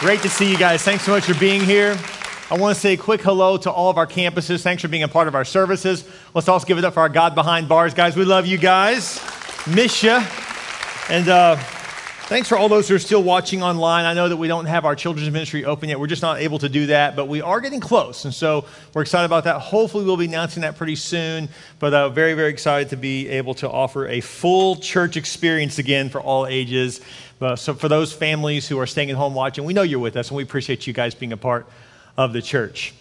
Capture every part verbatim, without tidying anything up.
Great to see you guys. Thanks so much for being here. I want to say a quick hello to all of our campuses. Thanks for being a part of our services. Let's also give it up for our God Behind Bars guys. We love you guys. Miss you. And uh, thanks for all those who are still watching online. I know that we don't have our children's ministry open yet. We're just not able to do that, but we are getting close. And so we're excited about that. Hopefully we'll be announcing that pretty soon, but uh, very, very excited to be able to offer a full church experience again for all ages. Uh, so for those families who are staying at home watching, we know you're with us, and we appreciate you guys being a part of the church.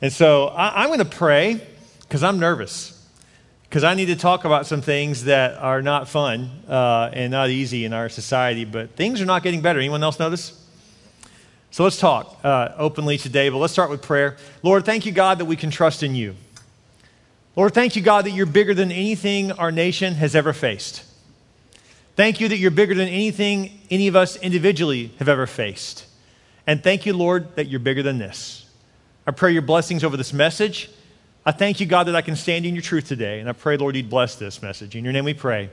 And so I, I'm going to pray because I'm nervous, because I need to talk about some things that are not fun uh, and not easy in our society, but things are not getting better. Anyone else notice? So let's talk uh, openly today, but let's start with prayer. Lord, thank you, God, that we can trust in you. Lord, thank you, God, that you're bigger than anything our nation has ever faced. Thank you that you're bigger than anything any of us individually have ever faced. And thank you, Lord, that you're bigger than this. I pray your blessings over this message. I thank you, God, that I can stand in your truth today. And I pray, Lord, you'd bless this message. In your name we pray.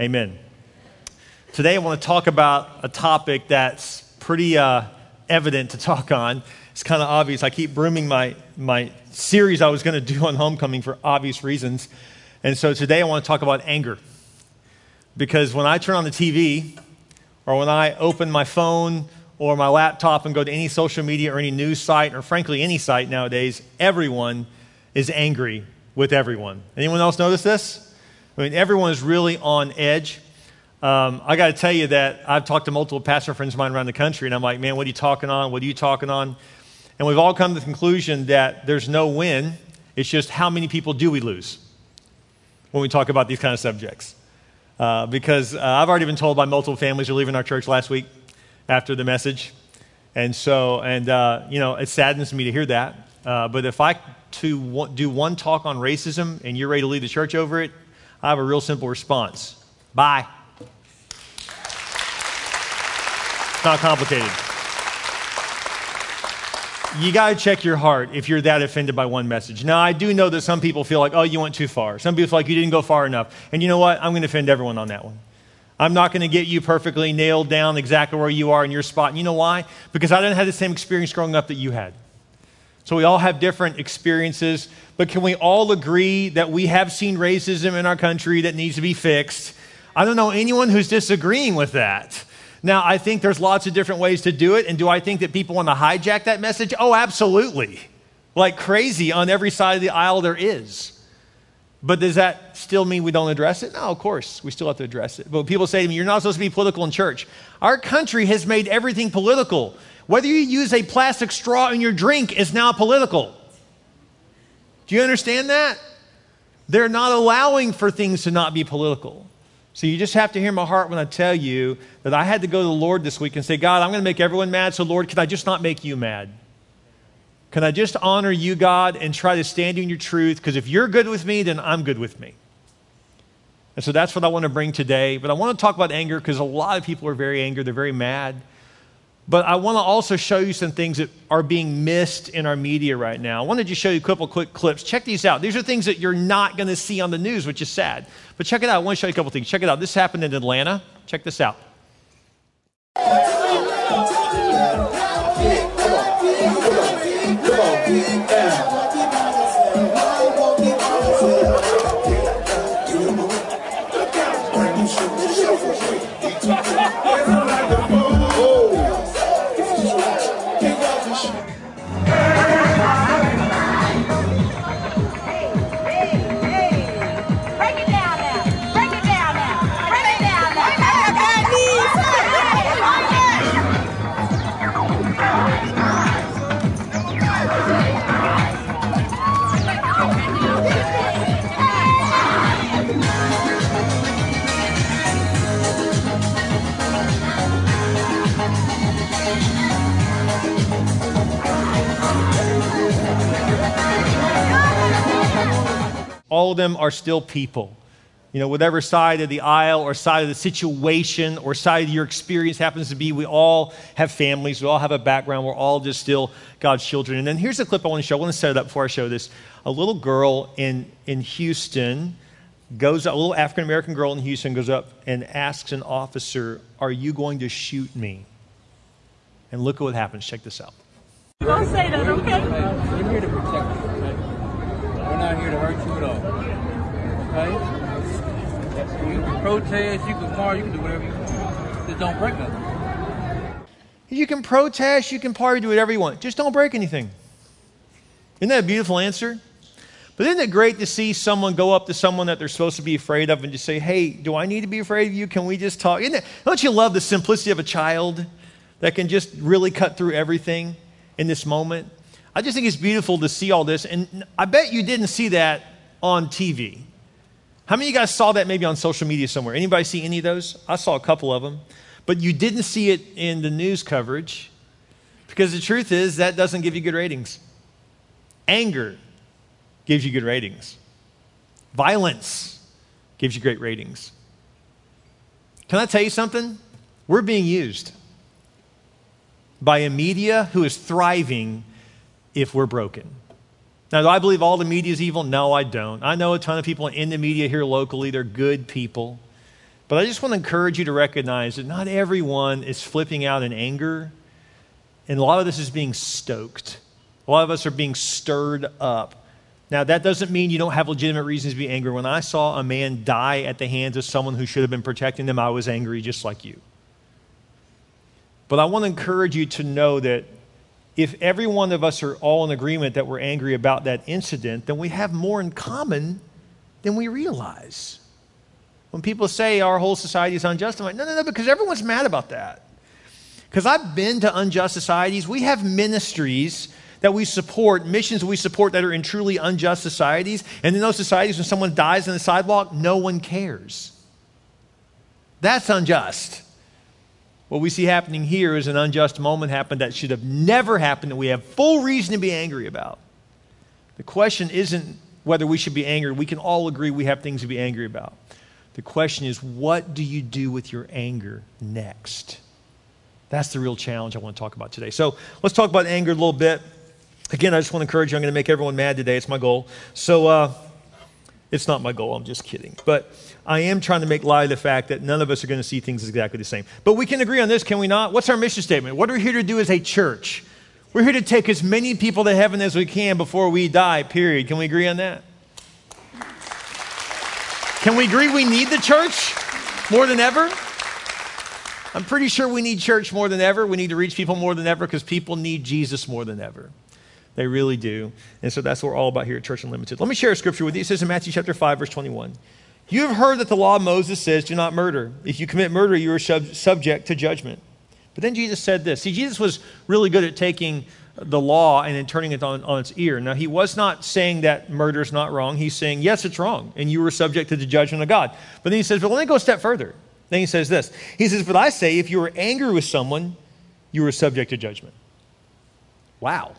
Amen. Today I want to talk about a topic that's pretty uh, evident to talk on. It's kind of obvious. I keep brooming my, my series I was going to do on homecoming for obvious reasons. And so today I want to talk about anger. Because when I turn on the T V or when I open my phone or my laptop and go to any social media or any news site or frankly any site nowadays, everyone is angry with everyone. Anyone else notice this? I mean, everyone is really on edge. Um, I got to tell you that I've talked to multiple pastor friends of mine around the country, and I'm like, man, what are you talking on? What are you talking on? And we've all come to the conclusion that there's no win. It's just how many people do we lose when we talk about these kind of subjects? Uh, because uh, I've already been told by multiple families who are leaving our church last week after the message. And so, and uh, you know, it saddens me to hear that. Uh, but if I to do one talk on racism and you're ready to leave the church over it, I have a real simple response. Bye. It's not complicated. You got to check your heart if you're that offended by one message. Now, I do know that some people feel like, oh, you went too far. Some people feel like you didn't go far enough. And you know what? I'm going to offend everyone on that one. I'm not going to get you perfectly nailed down exactly where you are in your spot. And you know why? Because I didn't have the same experience growing up that you had. So we all have different experiences, but can we all agree that we have seen racism in our country that needs to be fixed? I don't know anyone who's disagreeing with that. Now, I think there's lots of different ways to do it, and do I think that people want to hijack that message? Oh, absolutely. Like crazy on every side of the aisle there is. But does that still mean we don't address it? No, of course, we still have to address it. But when people say to me, you're not supposed to be political in church. Our country has made everything political. Whether you use a plastic straw in your drink is now political. Do you understand that? They're not allowing for things to not be political. So you just have to hear my heart when I tell you that I had to go to the Lord this week and say, God, I'm going to make everyone mad. So Lord, can I just not make you mad? Can I just honor you, God, and try to stand in your truth? Because if you're good with me, then I'm good with me. And so that's what I want to bring today. But I want to talk about anger because a lot of people are very angry. They're very mad. But I want to also show you some things that are being missed in our media right now. I wanted to show you a couple quick clips. Check these out. These are things that you're not going to see on the news, which is sad. But check it out. I want to show you a couple things. Check it out. This happened in Atlanta. Check this out. All of them are still people. You know, whatever side of the aisle or side of the situation or side of your experience happens to be, we all have families, we all have a background, we're all just still God's children. And then here's a clip I want to show. I want to set it up before I show this. A little girl in, in Houston goes, a little African-American girl in Houston goes up and asks an officer, are you going to shoot me? And look at what happens. Check this out. Don't say that, okay? We're here to protect you, okay? We're not here to hurt you at all, okay? You can protest, you can party, you can do whatever you want. Just don't break nothing. You can protest, you can party, do whatever you want. Just don't break anything. Isn't that a beautiful answer? But isn't it great to see someone go up to someone that they're supposed to be afraid of and just say, hey, do I need to be afraid of you? Can we just talk? Isn't it, don't you love the simplicity of a child that can just really cut through everything in this moment? I just think it's beautiful to see all this. And I bet you didn't see that on T V. How many of you guys saw that maybe on social media somewhere? Anybody see any of those? I saw a couple of them. But you didn't see it in the news coverage because the truth is that doesn't give you good ratings. Anger gives you good ratings. Violence gives you great ratings. Can I tell you something? We're being used by a media who is thriving if we're broken. Now, do I believe all the media is evil? No, I don't. I know a ton of people in the media here locally. They're good people. But I just want to encourage you to recognize that not everyone is flipping out in anger. And a lot of this is being stoked. A lot of us are being stirred up. Now, that doesn't mean you don't have legitimate reasons to be angry. When I saw a man die at the hands of someone who should have been protecting them, I was angry just like you. But I want to encourage you to know that if every one of us are all in agreement that we're angry about that incident, then we have more in common than we realize. When people say our whole society is unjust, I'm like, no, no, no, because everyone's mad about that. Because I've been to unjust societies. We have ministries that we support, missions we support that are in truly unjust societies. And in those societies, when someone dies on the sidewalk, no one cares. That's unjust. What we see happening here is an unjust moment happened that should have never happened, that we have full reason to be angry about. The question isn't whether we should be angry. We can all agree we have things to be angry about. The question is, what do you do with your anger next? That's the real challenge I want to talk about today. So let's talk about anger a little bit. Again, I just want to encourage you. I'm going to make everyone mad today. It's my goal. So uh, it's not my goal. I'm just kidding. But I am trying to make light of the fact that none of us are going to see things exactly the same. But we can agree on this, can we not? What's our mission statement? What are we here to do as a church? We're here to take as many people to heaven as we can before we die, period. Can we agree on that? Can we agree we need the church more than ever? I'm pretty sure we need church more than ever. We need to reach people more than ever because people need Jesus more than ever. They really do. And so that's what we're all about here at Church Unlimited. Let me share a scripture with you. It says in Matthew chapter five, verse twenty-one, you have heard that the law of Moses says, do not murder. If you commit murder, you are sub- subject to judgment. But then Jesus said this. See, Jesus was really good at taking the law and then turning it on, on its ear. Now, he was not saying that murder is not wrong. He's saying, yes, it's wrong, and you were subject to the judgment of God. But then he says, but let me go a step further. Then he says this. He says, but I say, if you were angry with someone, you were subject to judgment. Wow.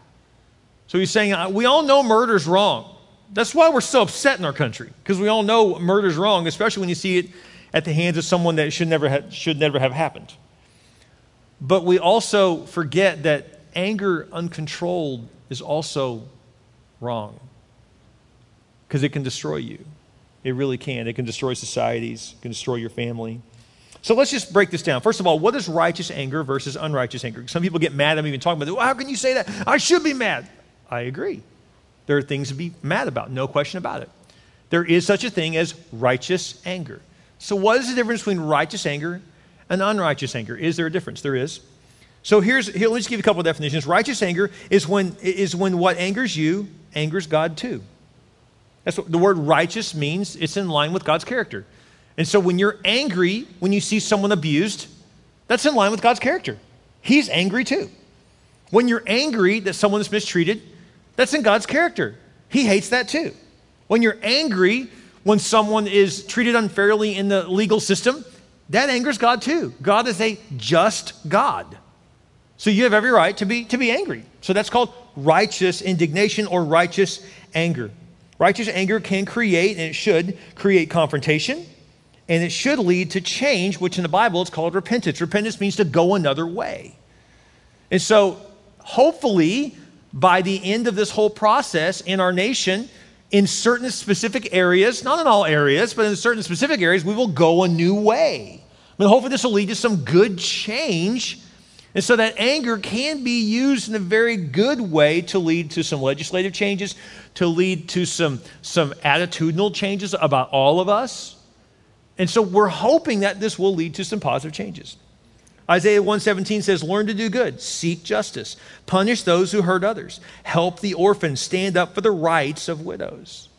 So he's saying, we all know murder's wrong. That's why we're so upset in our country, because we all know murder's wrong, especially when you see it at the hands of someone that should never have, should never have happened. But we also forget that anger uncontrolled is also wrong, because it can destroy you. It really can. It can destroy societies. It can destroy your family. So let's just break this down. First of all, what is righteous anger versus unrighteous anger? Some people get mad at me even talking about it. Well, how can you say that? I should be mad. I agree. There are things to be mad about, no question about it. There is such a thing as righteous anger. So what is the difference between righteous anger and unrighteous anger? Is there a difference? There is. So here's, here, let's give you a couple of definitions. Righteous anger is when, is when what angers you angers God too. That's what the word righteous means. It's in line with God's character. And so when you're angry, when you see someone abused, that's in line with God's character. He's angry too. When you're angry that someone's mistreated, that's in God's character. He hates that too. When you're angry when someone is treated unfairly in the legal system, that angers God too. God is a just God. So you have every right to be, to be angry. So that's called righteous indignation or righteous anger. Righteous anger can create, and it should create, confrontation, and it should lead to change, which in the Bible is called repentance. Repentance means to go another way. And so hopefully by the end of this whole process in our nation, in certain specific areas, not in all areas, but in certain specific areas, we will go a new way. I mean, hopefully this will lead to some good change And so that anger can be used in a very good way to lead to some legislative changes, to lead to some, some attitudinal changes about all of us. And so we're hoping that this will lead to some positive changes. Isaiah one seventeen says, learn to do good, seek justice, punish those who hurt others, help the orphan, stand up for the rights of widows.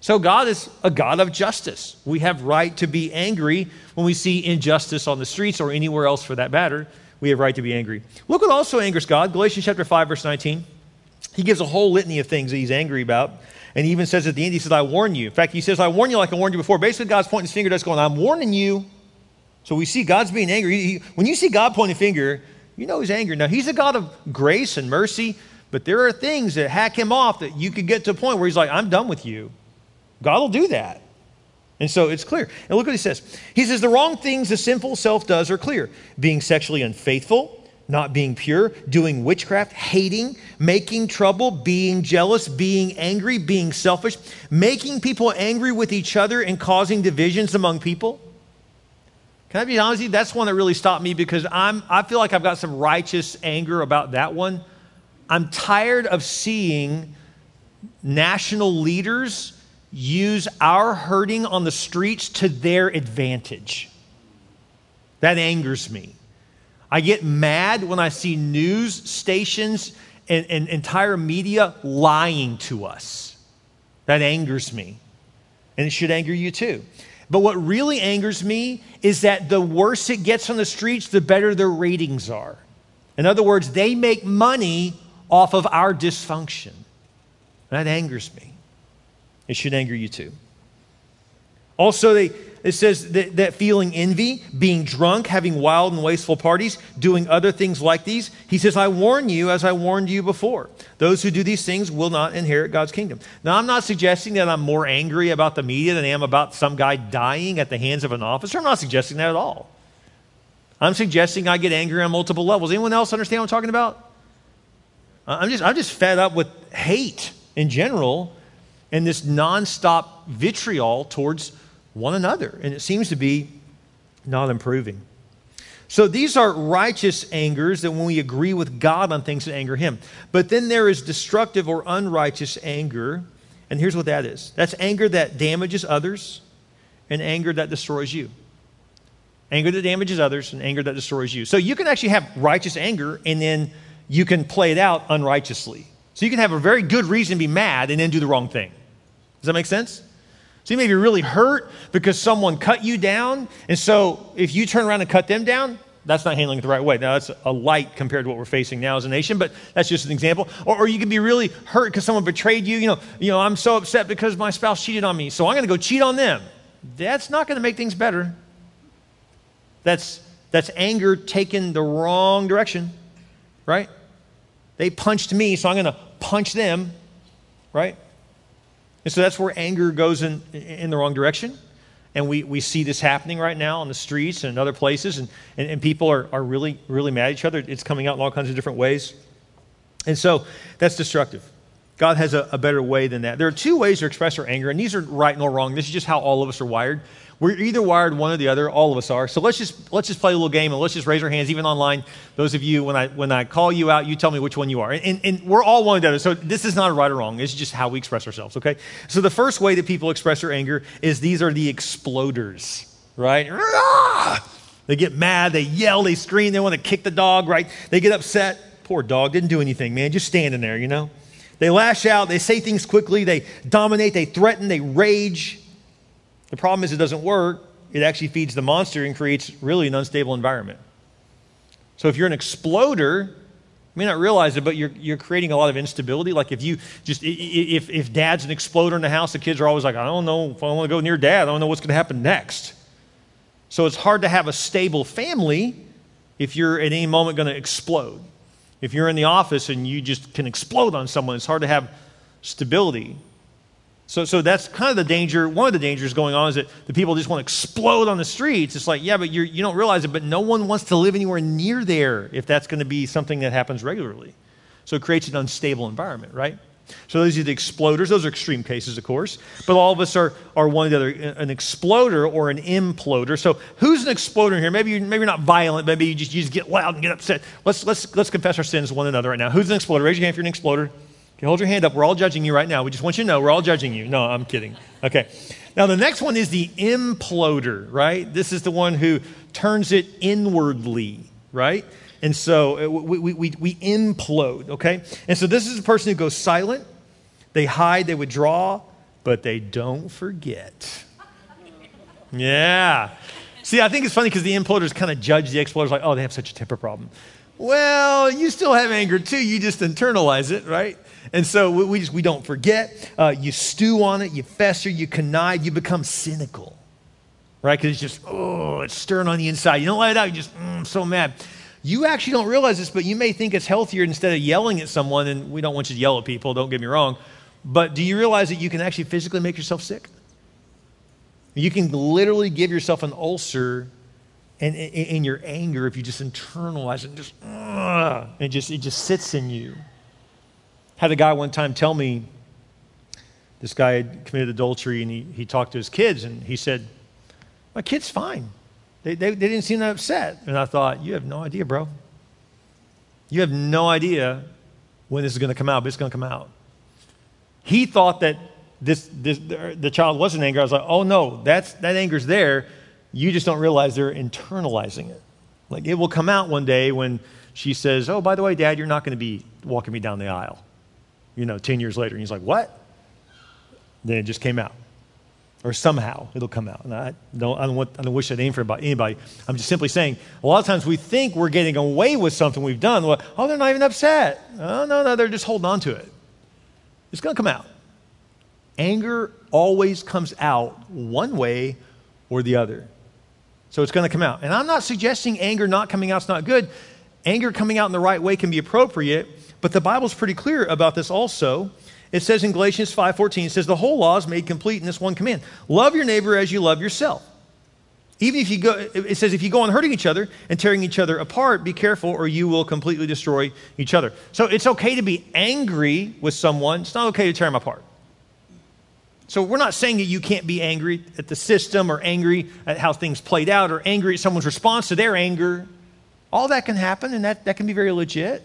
So God is a God of justice. We have right to be angry when we see injustice on the streets or anywhere else for that matter. We have right to be angry. Look what also angers God. Galatians chapter five, verse nineteen. He gives a whole litany of things that he's angry about. And he even says at the end, he says, I warn you. In fact, he says, I warn you like I warned you before. Basically, God's pointing his finger at us going, I'm warning you. So we see God's being angry. He, when you see God pointing a finger, you know he's angry. Now, he's a God of grace and mercy, but there are things that hack him off that you could get to a point where he's like, I'm done with you. God will do that. And so it's clear. And look what he says. He says, the wrong things the sinful self does are clear. Being sexually unfaithful, not being pure, doing witchcraft, hating, making trouble, being jealous, being angry, being selfish, making people angry with each other and causing divisions among people. Can I be honest with you? That's one that really stopped me because I'm, I feel like I've got some righteous anger about that one. I'm tired of seeing national leaders use our hurting on the streets to their advantage. That angers me. I get mad when I see news stations and, and entire media lying to us. That angers me. And it should anger you too. But what really angers me is that the worse it gets on the streets, the better their ratings are. In other words, they make money off of our dysfunction. That angers me. It should anger you too. Also, they, it says that, that feeling envy, being drunk, having wild and wasteful parties, doing other things like these. He says, I warn you as I warned you before. Those who do these things will not inherit God's kingdom. Now, I'm not suggesting that I'm more angry about the media than I am about some guy dying at the hands of an officer. I'm not suggesting that at all. I'm suggesting I get angry on multiple levels. Anyone else understand what I'm talking about? I'm just, I'm just fed up with hate in general, and this nonstop vitriol towards one another. And it seems to be not improving. So these are righteous angers that when we agree with God on things that anger him. But then there is destructive or unrighteous anger. And here's what that is. That's anger that damages others and anger that destroys you. Anger that damages others and anger that destroys you. So you can actually have righteous anger and then you can play it out unrighteously. So you can have a very good reason to be mad and then do the wrong thing. Does that make sense? So you may be really hurt because someone cut you down. And so if you turn around and cut them down, that's not handling it the right way. Now, that's a light compared to what we're facing now as a nation, but that's just an example. Or, or you could be really hurt because someone betrayed you. You know, you know, I'm so upset because my spouse cheated on me, so I'm going to go cheat on them. That's not going to make things better. That's, that's anger taken the wrong direction, right? They punched me, so I'm going to punch them, right? And so that's where anger goes in, in the wrong direction. And we, we see this happening right now on the streets and in other places. And, and, and people are, are really, really mad at each other. It's coming out in all kinds of different ways. And so that's destructive. God has a, a better way than that. There are two ways to express our anger. And these are right nor wrong. This is just how all of us are wired. We're either wired one or the other. All of us are. So let's just, let's just play a little game and let's just raise our hands, even online. Those of you, when I, when I call you out, you tell me which one you are. And, and, and we're all one or the other. So this is not a right or wrong. It's just how we express ourselves, okay? So the first way that people express their anger is these are the exploders, right? They get mad. They yell. They scream. They want to kick the dog, right? They get upset. Poor dog. Didn't do anything, man. Just standing there, you know? They lash out. They say things quickly. They dominate. They threaten. They rage. The problem is it doesn't work. It actually feeds the monster and creates really an unstable environment. So if you're an exploder, you may not realize it, but you're, you're creating a lot of instability. Like if you just, if, if dad's an exploder in the house, the kids are always like, I don't know if I want to go near dad. I don't know what's going to happen next. So it's hard to have a stable family if you're at any moment going to explode. If you're in the office and you just can explode on someone, it's hard to have stability. So, so that's kind of the danger. One of the dangers going on is that the people just want to explode on the streets. It's like, yeah, but you're, you don't realize it, but no one wants to live anywhere near there if that's going to be something that happens regularly. So it creates an unstable environment, right? So these are the exploders. Those are extreme cases, of course. But all of us are, are one or the other, an exploder or an imploder. So who's an exploder in here? Maybe you're, maybe you're not violent. Maybe you just, you just get loud and get upset. Let's, let's, let's confess our sins to one another right now. Who's an exploder? Raise your hand if you're an exploder. Okay, hold your hand up. We're all judging you right now. We just want you to know we're all judging you. No, I'm kidding. Okay. Now, the next one is the imploder, right? This is the one who turns it inwardly, right? And so we, we, we, we implode, okay? And so this is the person who goes silent. They hide, they withdraw, but they don't forget. Yeah. See, I think it's funny because the imploders kind of judge the exploders like, oh, they have such a temper problem. Well, you still have anger too. You just internalize it, right? And so we, we just we don't forget. Uh, you stew on it, you fester, you connive, you become cynical, right? Because it's just, oh, it's stirring on the inside. You don't let it out. You're just mm, so mad. You actually don't realize this, but you may think it's healthier instead of yelling at someone, and we don't want you to yell at people, don't get me wrong, but do you realize that you can actually physically make yourself sick? You can literally give yourself an ulcer in, in, in your anger if you just internalize it and just, uh, and it just, it just sits in you. Had a guy one time tell me, this guy had committed adultery, and he, he talked to his kids, and he said, my kid's fine. They, they, they didn't seem that upset. And I thought, you have no idea, bro. You have no idea when this is going to come out, but it's going to come out. He thought that this, this the child wasn't angry. I was like, oh, no, that's, that anger's there. You just don't realize they're internalizing it. Like, it will come out one day when she says, oh, by the way, Dad, you're not going to be walking me down the aisle, you know, ten years later. And he's like, what? Then it just came out. Or somehow it'll come out. And I don't, I don't, want, I don't wish that aim for anybody. I'm just simply saying, a lot of times we think we're getting away with something we've done. Well, oh, they're not even upset. Oh, no, no, they're just holding on to it. It's going to come out. Anger always comes out one way or the other. So it's going to come out. And I'm not suggesting anger not coming out is not good. Anger coming out in the right way can be appropriate. But the Bible's pretty clear about this also. It says in Galatians five fourteen, it says, the whole law is made complete in this one command. Love your neighbor as you love yourself. Even if you go, it says, if you go on hurting each other and tearing each other apart, be careful or you will completely destroy each other. So it's okay to be angry with someone. It's not okay to tear them apart. So we're not saying that you can't be angry at the system or angry at how things played out or angry at someone's response to their anger. All that can happen, and that, that can be very legit.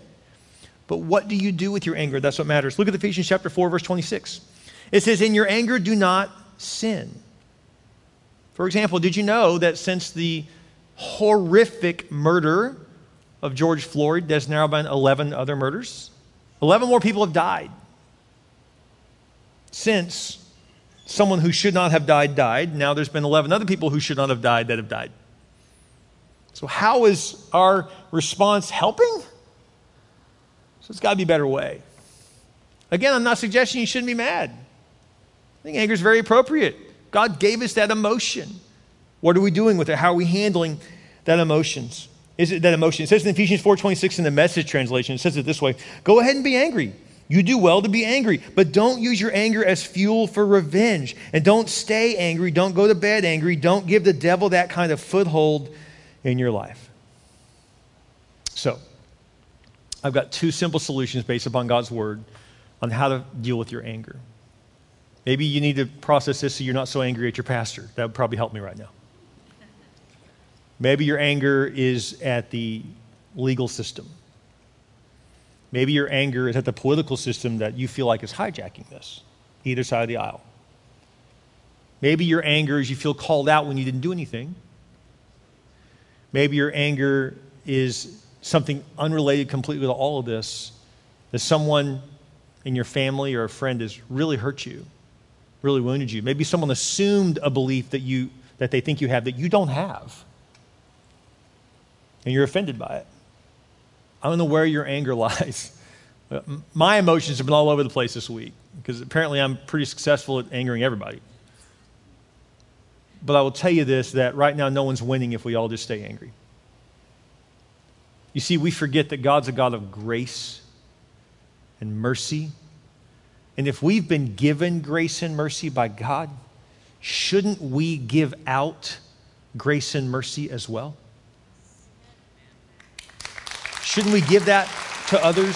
But what do you do with your anger? That's what matters. Look at Ephesians chapter four, verse twenty-six. It says, in your anger, do not sin. For example, did you know that since the horrific murder of George Floyd, there's now been eleven other murders? eleven more people have died since someone who should not have died died. Now there's been eleven other people who should not have died that have died. So how is our response helping? So it's got to be a better way. Again, I'm not suggesting you shouldn't be mad. I think anger is very appropriate. God gave us that emotion. What are we doing with it? How are we handling that emotions? Is it that emotion? It says in Ephesians four twenty-six in the Message translation, it says it this way. Go ahead and be angry. You do well to be angry, but don't use your anger as fuel for revenge. And don't stay angry. Don't go to bed angry. Don't give the devil that kind of foothold in your life. So, I've got two simple solutions based upon God's word on how to deal with your anger. Maybe you need to process this so you're not so angry at your pastor. That would probably help me right now. Maybe your anger is at the legal system. Maybe your anger is at the political system that you feel like is hijacking this, either side of the aisle. Maybe your anger is you feel called out when you didn't do anything. Maybe your anger is something unrelated completely to all of this, that someone in your family or a friend has really hurt you, really wounded you. Maybe someone assumed a belief that you that they think you have that you don't have, and you're offended by it. I don't know where your anger lies. My emotions have been all over the place this week because apparently I'm pretty successful at angering everybody. But I will tell you this, that right now no one's winning if we all just stay angry. You see, we forget that God's a God of grace and mercy. And if we've been given grace and mercy by God, shouldn't we give out grace and mercy as well? Shouldn't we give that to others?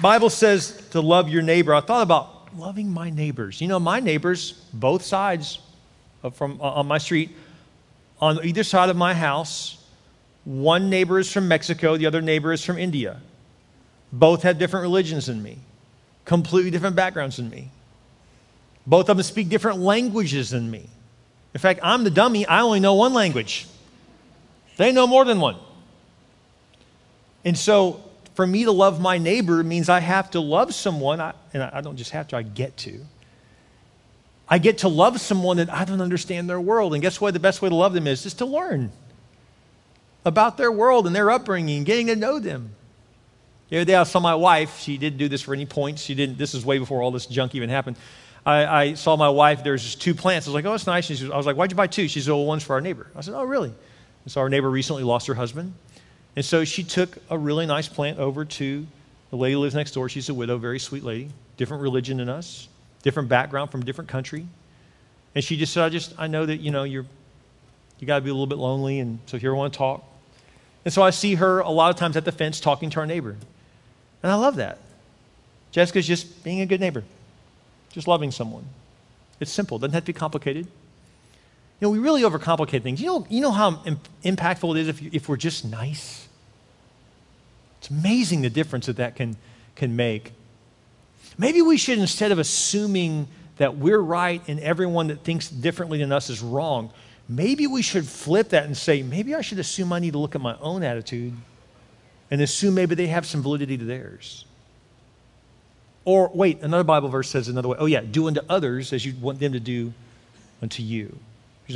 Bible says to love your neighbor. I thought about loving my neighbors. You know, my neighbors, both sides of from uh, on my street, on either side of my house, one neighbor is from Mexico, the other neighbor is from India. Both have different religions than me, completely different backgrounds than me. Both of them speak different languages than me. In fact, I'm the dummy. I only know one language. They know more than one. And so for me to love my neighbor means I have to love someone, I, and I don't just have to, I get to. I get to love someone that I don't understand their world. And guess what? The best way to love them is just to learn about their world and their upbringing and getting to know them. The other day I saw my wife. She didn't do this for any points. She didn't. This is way before all this junk even happened. I, I saw my wife. There's two plants. I was like, oh, it's nice. And she was, I was like, why'd you buy two? She said, oh, one's for our neighbor. I said, oh, really? And so our neighbor recently lost her husband. And so she took a really nice plant over to the lady who lives next door. She's a widow, very sweet lady, different religion than us, different background from different country. And she just said, I just, I know that, you know, you're, you got to be a little bit lonely. And so if you ever want to talk. And so I see her a lot of times at the fence talking to our neighbor. And I love that. Jessica's just being a good neighbor, just loving someone. It's simple. It doesn't have to be complicated. You know, we really overcomplicate things. You know, you know how imp- impactful it is if, you, if we're just nice? It's amazing the difference that that can, can make. Maybe we should, instead of assuming that we're right and everyone that thinks differently than us is wrong, maybe we should flip that and say, maybe I should assume I need to look at my own attitude and assume maybe they have some validity to theirs. Or wait, another Bible verse says another way. Oh yeah, do unto others as you want them to do unto you.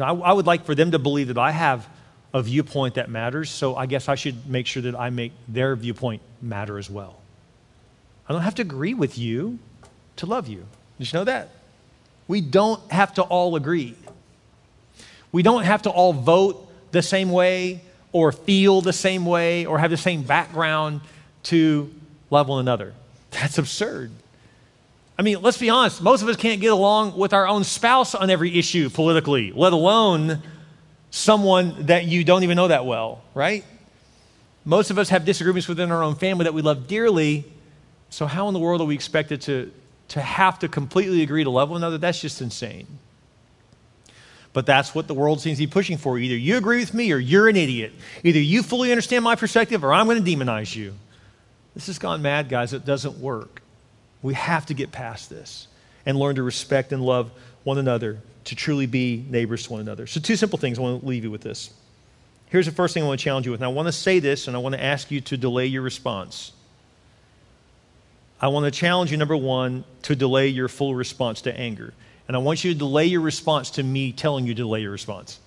I, I would like for them to believe that I have a viewpoint that matters, so I guess I should make sure that I make their viewpoint matter as well. I don't have to agree with you to love you. Did you know that? We don't have to all agree. We don't have to all vote the same way or feel the same way or have the same background to love one another. That's absurd. I mean, let's be honest, most of us can't get along with our own spouse on every issue politically, let alone someone that you don't even know that well, right? Most of us have disagreements within our own family that we love dearly, so how in the world are we expected to, to have to completely agree to love one another? That's just insane. But that's what the world seems to be pushing for. Either you agree with me or you're an idiot. Either you fully understand my perspective or I'm going to demonize you. This has gone mad, guys. It doesn't work. We have to get past this and learn to respect and love one another, to truly be neighbors to one another. So two simple things I want to leave you with this. Here's the first thing I want to challenge you with. And I want to say this, and I want to ask you to delay your response. I want to challenge you, number one, to delay your full response to anger. And I want you to delay your response to me telling you to delay your response.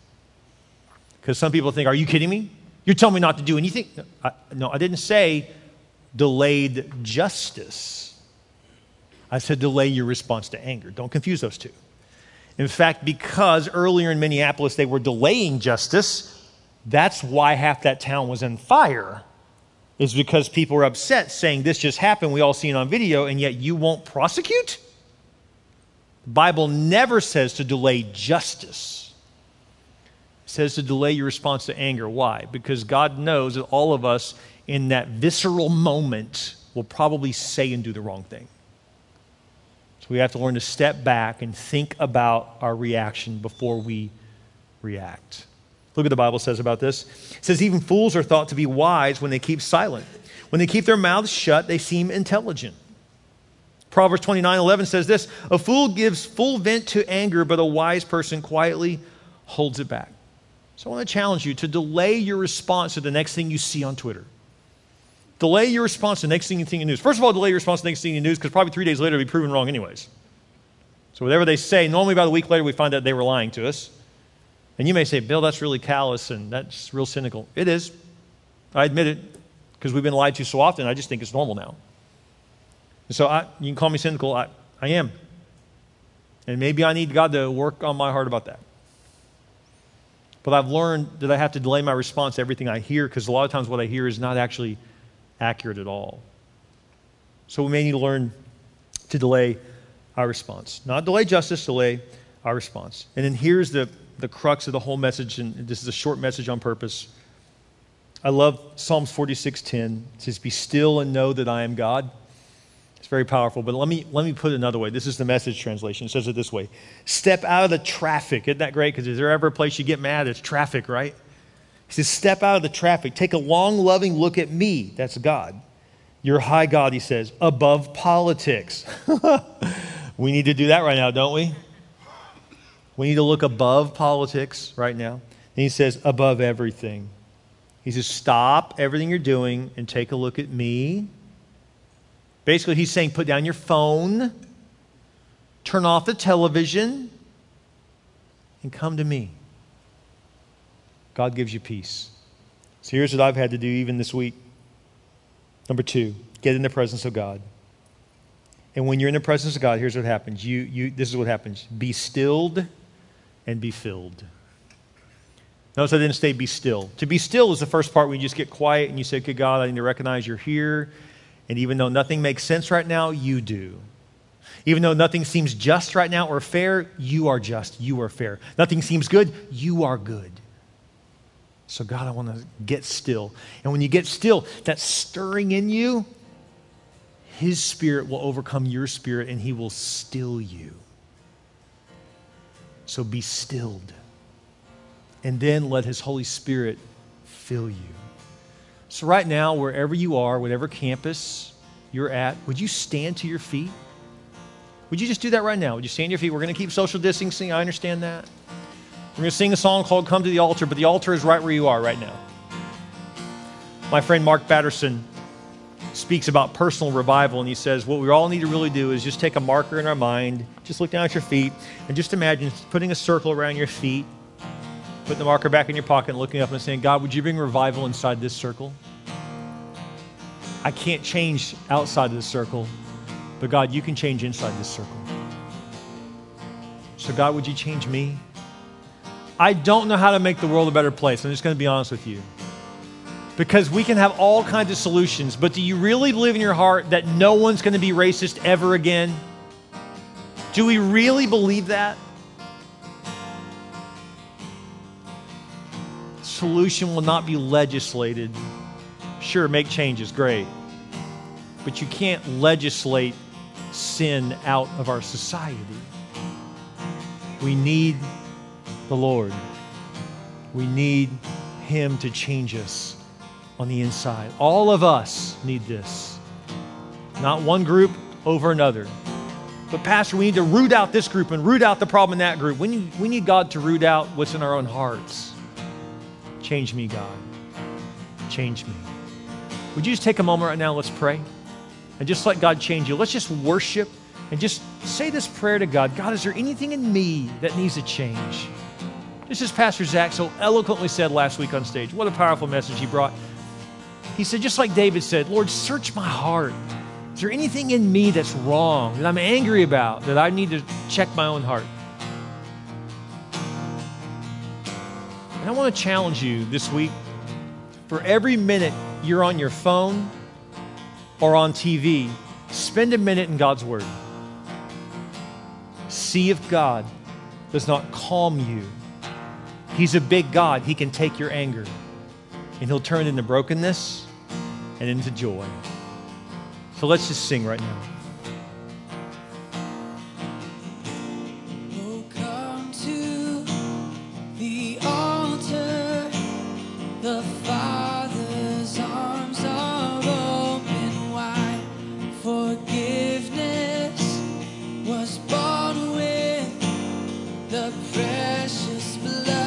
Because some people think, are you kidding me? You're telling me not to do anything. No, I, no, I didn't say delayed justice. I said delay your response to anger. Don't confuse those two. In fact, because earlier in Minneapolis they were delaying justice, that's why half that town was on fire, is because people were upset saying this just happened, we all seen it on video, and yet you won't prosecute? The Bible never says to delay justice. It says to delay your response to anger. Why? Because God knows that all of us in that visceral moment will probably say and do the wrong thing. We have to learn to step back and think about our reaction before we react. Look what the Bible says about this. It says, even fools are thought to be wise when they keep silent. When they keep their mouths shut, they seem intelligent. Proverbs twenty-nine eleven says this, a fool gives full vent to anger, but a wise person quietly holds it back. So I want to challenge you to delay your response to the next thing you see on Twitter. Delay your response to the next thing you think in the news. First of all, delay your response to the next thing in the news because probably three days later it'll be proven wrong anyways. So whatever they say, normally about a week later we find out they were lying to us. And you may say, Bill, that's really callous and that's real cynical. It is. I admit it because we've been lied to so often. I just think it's normal now. And so I, you can call me cynical. I, I am. And maybe I need God to work on my heart about that. But I've learned that I have to delay my response to everything I hear because a lot of times what I hear is not actually accurate at all. So we may need to learn to delay our response. Not delay justice, delay our response. And then here's the, the crux of the whole message, and this is a short message on purpose. I love Psalms forty-six ten. It says, be still and know that I am God. It's very powerful, but let me, let me put it another way. This is the Message translation. It says it this way. Step out of the traffic. Isn't that great? Because is there ever a place you get mad? It's traffic, right? He says, step out of the traffic. Take a long, loving look at me. That's God. Your high God, he says, above politics. We need to do that right now, don't we? We need to look above politics right now. And he says, above everything. He says, stop everything you're doing and take a look at me. Basically, he's saying, put down your phone, turn off the television, and come to me. God gives you peace. So here's what I've had to do even this week. Number two, get in the presence of God. And when you're in the presence of God, here's what happens. You, you, this is what happens. Be stilled and be filled. Notice I didn't say be still. To be still is the first part when you just get quiet and you say, okay, God, I need to recognize you're here. And even though nothing makes sense right now, you do. Even though nothing seems just right now or fair, you are just, you are fair. Nothing seems good, you are good. So God, I want to get still. And when you get still, that stirring in you, his spirit will overcome your spirit and he will still you. So be stilled. And then let his Holy Spirit fill you. So right now, wherever you are, whatever campus you're at, would you stand to your feet? Would you just do that right now? Would you stand to your feet? We're going to keep social distancing. I understand that. We're going to sing a song called Come to the Altar, but the altar is right where you are right now. My friend Mark Batterson speaks about personal revival, and he says, what we all need to really do is just take a marker in our mind, just look down at your feet, and just imagine putting a circle around your feet, putting the marker back in your pocket and looking up and saying, God, would you bring revival inside this circle? I can't change outside of this circle, but God, you can change inside this circle. So God, would you change me? I don't know how to make the world a better place. I'm just going to be honest with you. Because we can have all kinds of solutions, but do you really believe in your heart that no one's going to be racist ever again? Do we really believe that? Solution will not be legislated. Sure, make changes, great. But you can't legislate sin out of our society. We need the Lord. We need him to change us on the inside. All of us need this. Not one group over another. But pastor, we need to root out this group and root out the problem in that group. We need, we need God to root out what's in our own hearts. Change me, God. Change me. Would you just take a moment right now? Let's pray. And just let God change you. Let's just worship and just say this prayer to God. God, is there anything in me that needs a change? This is Pastor Zach so eloquently said last week on stage. What a powerful message he brought. He said, just like David said, Lord, search my heart. Is there anything in me that's wrong, that I'm angry about, that I need to check my own heart? And I want to challenge you this week, for every minute you're on your phone or on T V, spend a minute in God's Word. See if God does not calm you. He's a big God. He can take your anger, and he'll turn it into brokenness and into joy. So let's just sing right now. Oh, come to the altar, the Father's arms are open wide. Forgiveness was bought with the precious blood.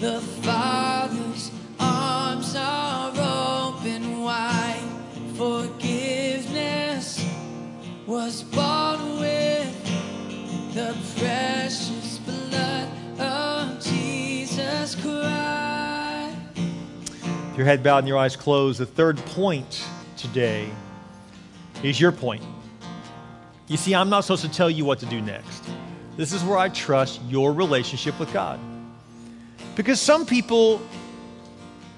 The Father's arms are just cry. With your head bowed and your eyes closed, the third point today is your point. You see, I'm not supposed to tell you what to do next. This is where I trust your relationship with God. Because some people,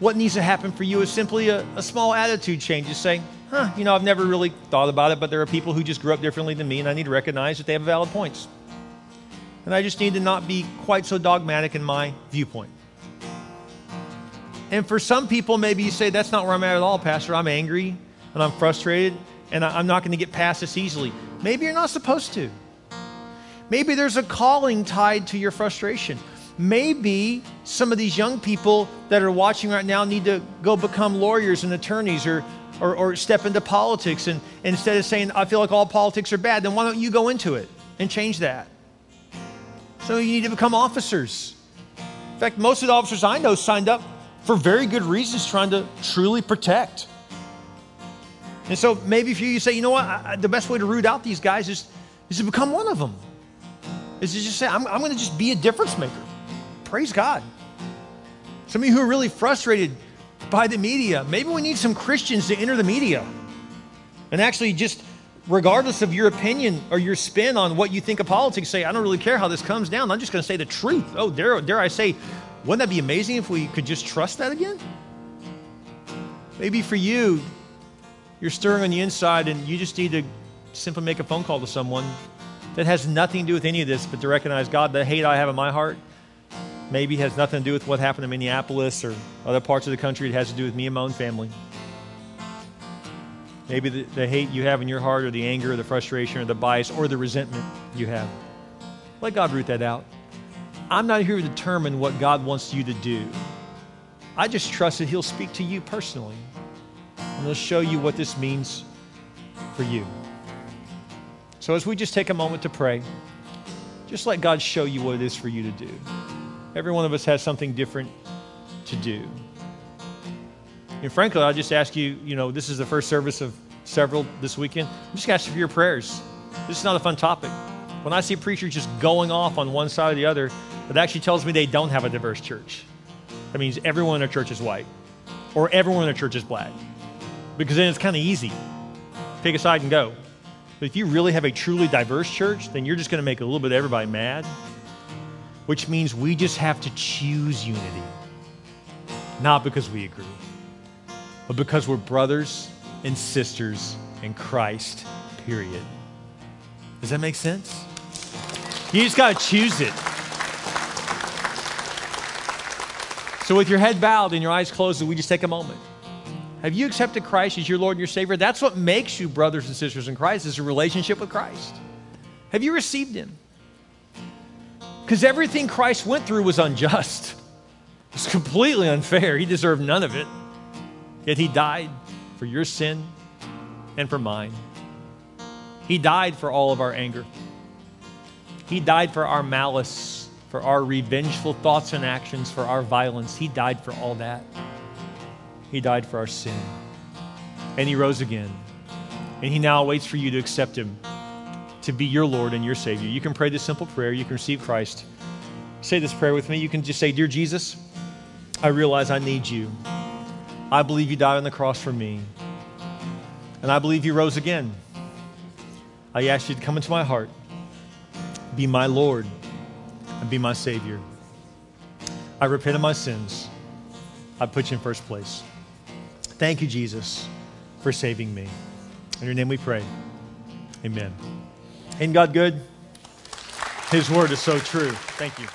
what needs to happen for you is simply a, a small attitude change. Just say, huh, you know, I've never really thought about it, but there are people who just grew up differently than me, and I need to recognize that they have valid points. And I just need to not be quite so dogmatic in my viewpoint. And for some people, maybe you say, that's not where I'm at at all, Pastor. I'm angry, and I'm frustrated, and I, I'm not going to get past this easily. Maybe you're not supposed to. Maybe there's a calling tied to your frustration. Maybe some of these young people that are watching right now need to go become lawyers and attorneys or, or, or step into politics. And, and instead of saying, I feel like all politics are bad, then why don't you go into it and change that? So you need to become officers. In fact, most of the officers I know signed up for very good reasons, trying to truly protect. And so maybe if you, you say, you know what, I, the best way to root out these guys is, is to become one of them. Is to just say, I'm, I'm going to just be a difference maker. Praise God. Some of you who are really frustrated by the media, maybe we need some Christians to enter the media. And actually just regardless of your opinion or your spin on what you think of politics, say, I don't really care how this comes down. I'm just going to say the truth. Oh, dare, dare I say, wouldn't that be amazing if we could just trust that again? Maybe for you, you're stirring on the inside and you just need to simply make a phone call to someone that has nothing to do with any of this, but to recognize, God, the hate I have in my heart maybe has nothing to do with what happened in Minneapolis or other parts of the country. It has to do with me and my own family. Maybe the, the hate you have in your heart or the anger or the frustration or the bias or the resentment you have. Let God root that out. I'm not here to determine what God wants you to do. I just trust that He'll speak to you personally and He'll show you what this means for you. So as we just take a moment to pray, just let God show you what it is for you to do. Every one of us has something different to do. And frankly, I'll just ask you, you know, this is the first service of several this weekend. I'm just asking for your prayers. This is not a fun topic. When I see preachers just going off on one side or the other, it actually tells me they don't have a diverse church. That means everyone in their church is white or everyone in their church is black, because then it's kind of easy. Pick a side and go. But if you really have a truly diverse church, then you're just going to make a little bit of everybody mad, which means we just have to choose unity, not because we agree, but because we're brothers and sisters in Christ, period. Does that make sense? You just got to choose it. So with your head bowed and your eyes closed, we just take a moment. Have you accepted Christ as your Lord and your Savior? That's what makes you brothers and sisters in Christ, is a relationship with Christ. Have you received Him? Because everything Christ went through was unjust. It's completely unfair. He deserved none of it. Yet He died for your sin and for mine. He died for all of our anger. He died for our malice, for our revengeful thoughts and actions, for our violence. He died for all that. He died for our sin. And He rose again. And He now waits for you to accept Him, to be your Lord and your Savior. You can pray this simple prayer. You can receive Christ. Say this prayer with me. You can just say, Dear Jesus, I realize I need You. I believe You died on the cross for me, and I believe You rose again. I ask You to come into my heart, be my Lord, and be my Savior. I repent of my sins. I put You in first place. Thank You, Jesus, for saving me. In Your name we pray. Amen. Ain't God good? His word is so true. Thank you.